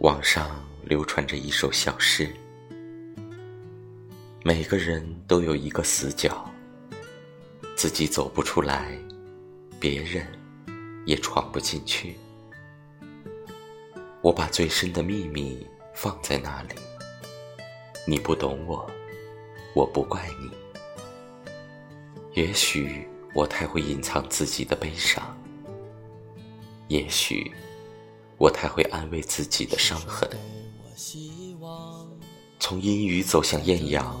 网上流传着一首小诗：每个人都有一个死角，自己走不出来，别人也闯不进去。我把最深的秘密放在那里，你不懂我，我不怪你。也许我太会隐藏自己的悲伤，也许我太会安慰自己的伤痕。从阴雨走向艳阳，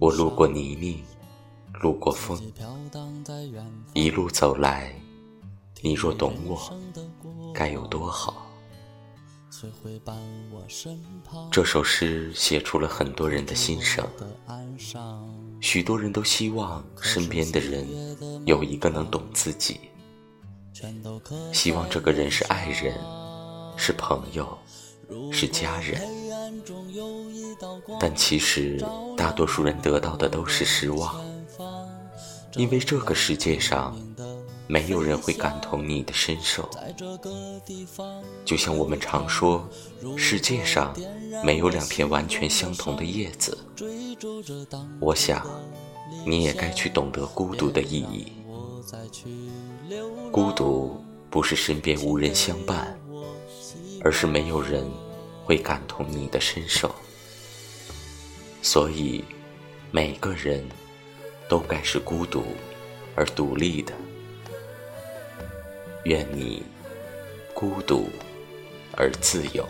我路过泥泞，路过风，一路走来，你若懂我，该有多好。这首诗写出了很多人的心声，许多人都希望身边的人有一个能懂自己，希望这个人是爱人，是朋友，是家人。但其实大多数人得到的都是失望，因为这个世界上没有人会感同你的身受。就像我们常说，世界上没有两片完全相同的叶子。我想你也该去懂得孤独的意义。孤独不是身边无人相伴，而是没有人会感同你的身受。所以每个人都该是孤独而独立的。愿你孤独而自由。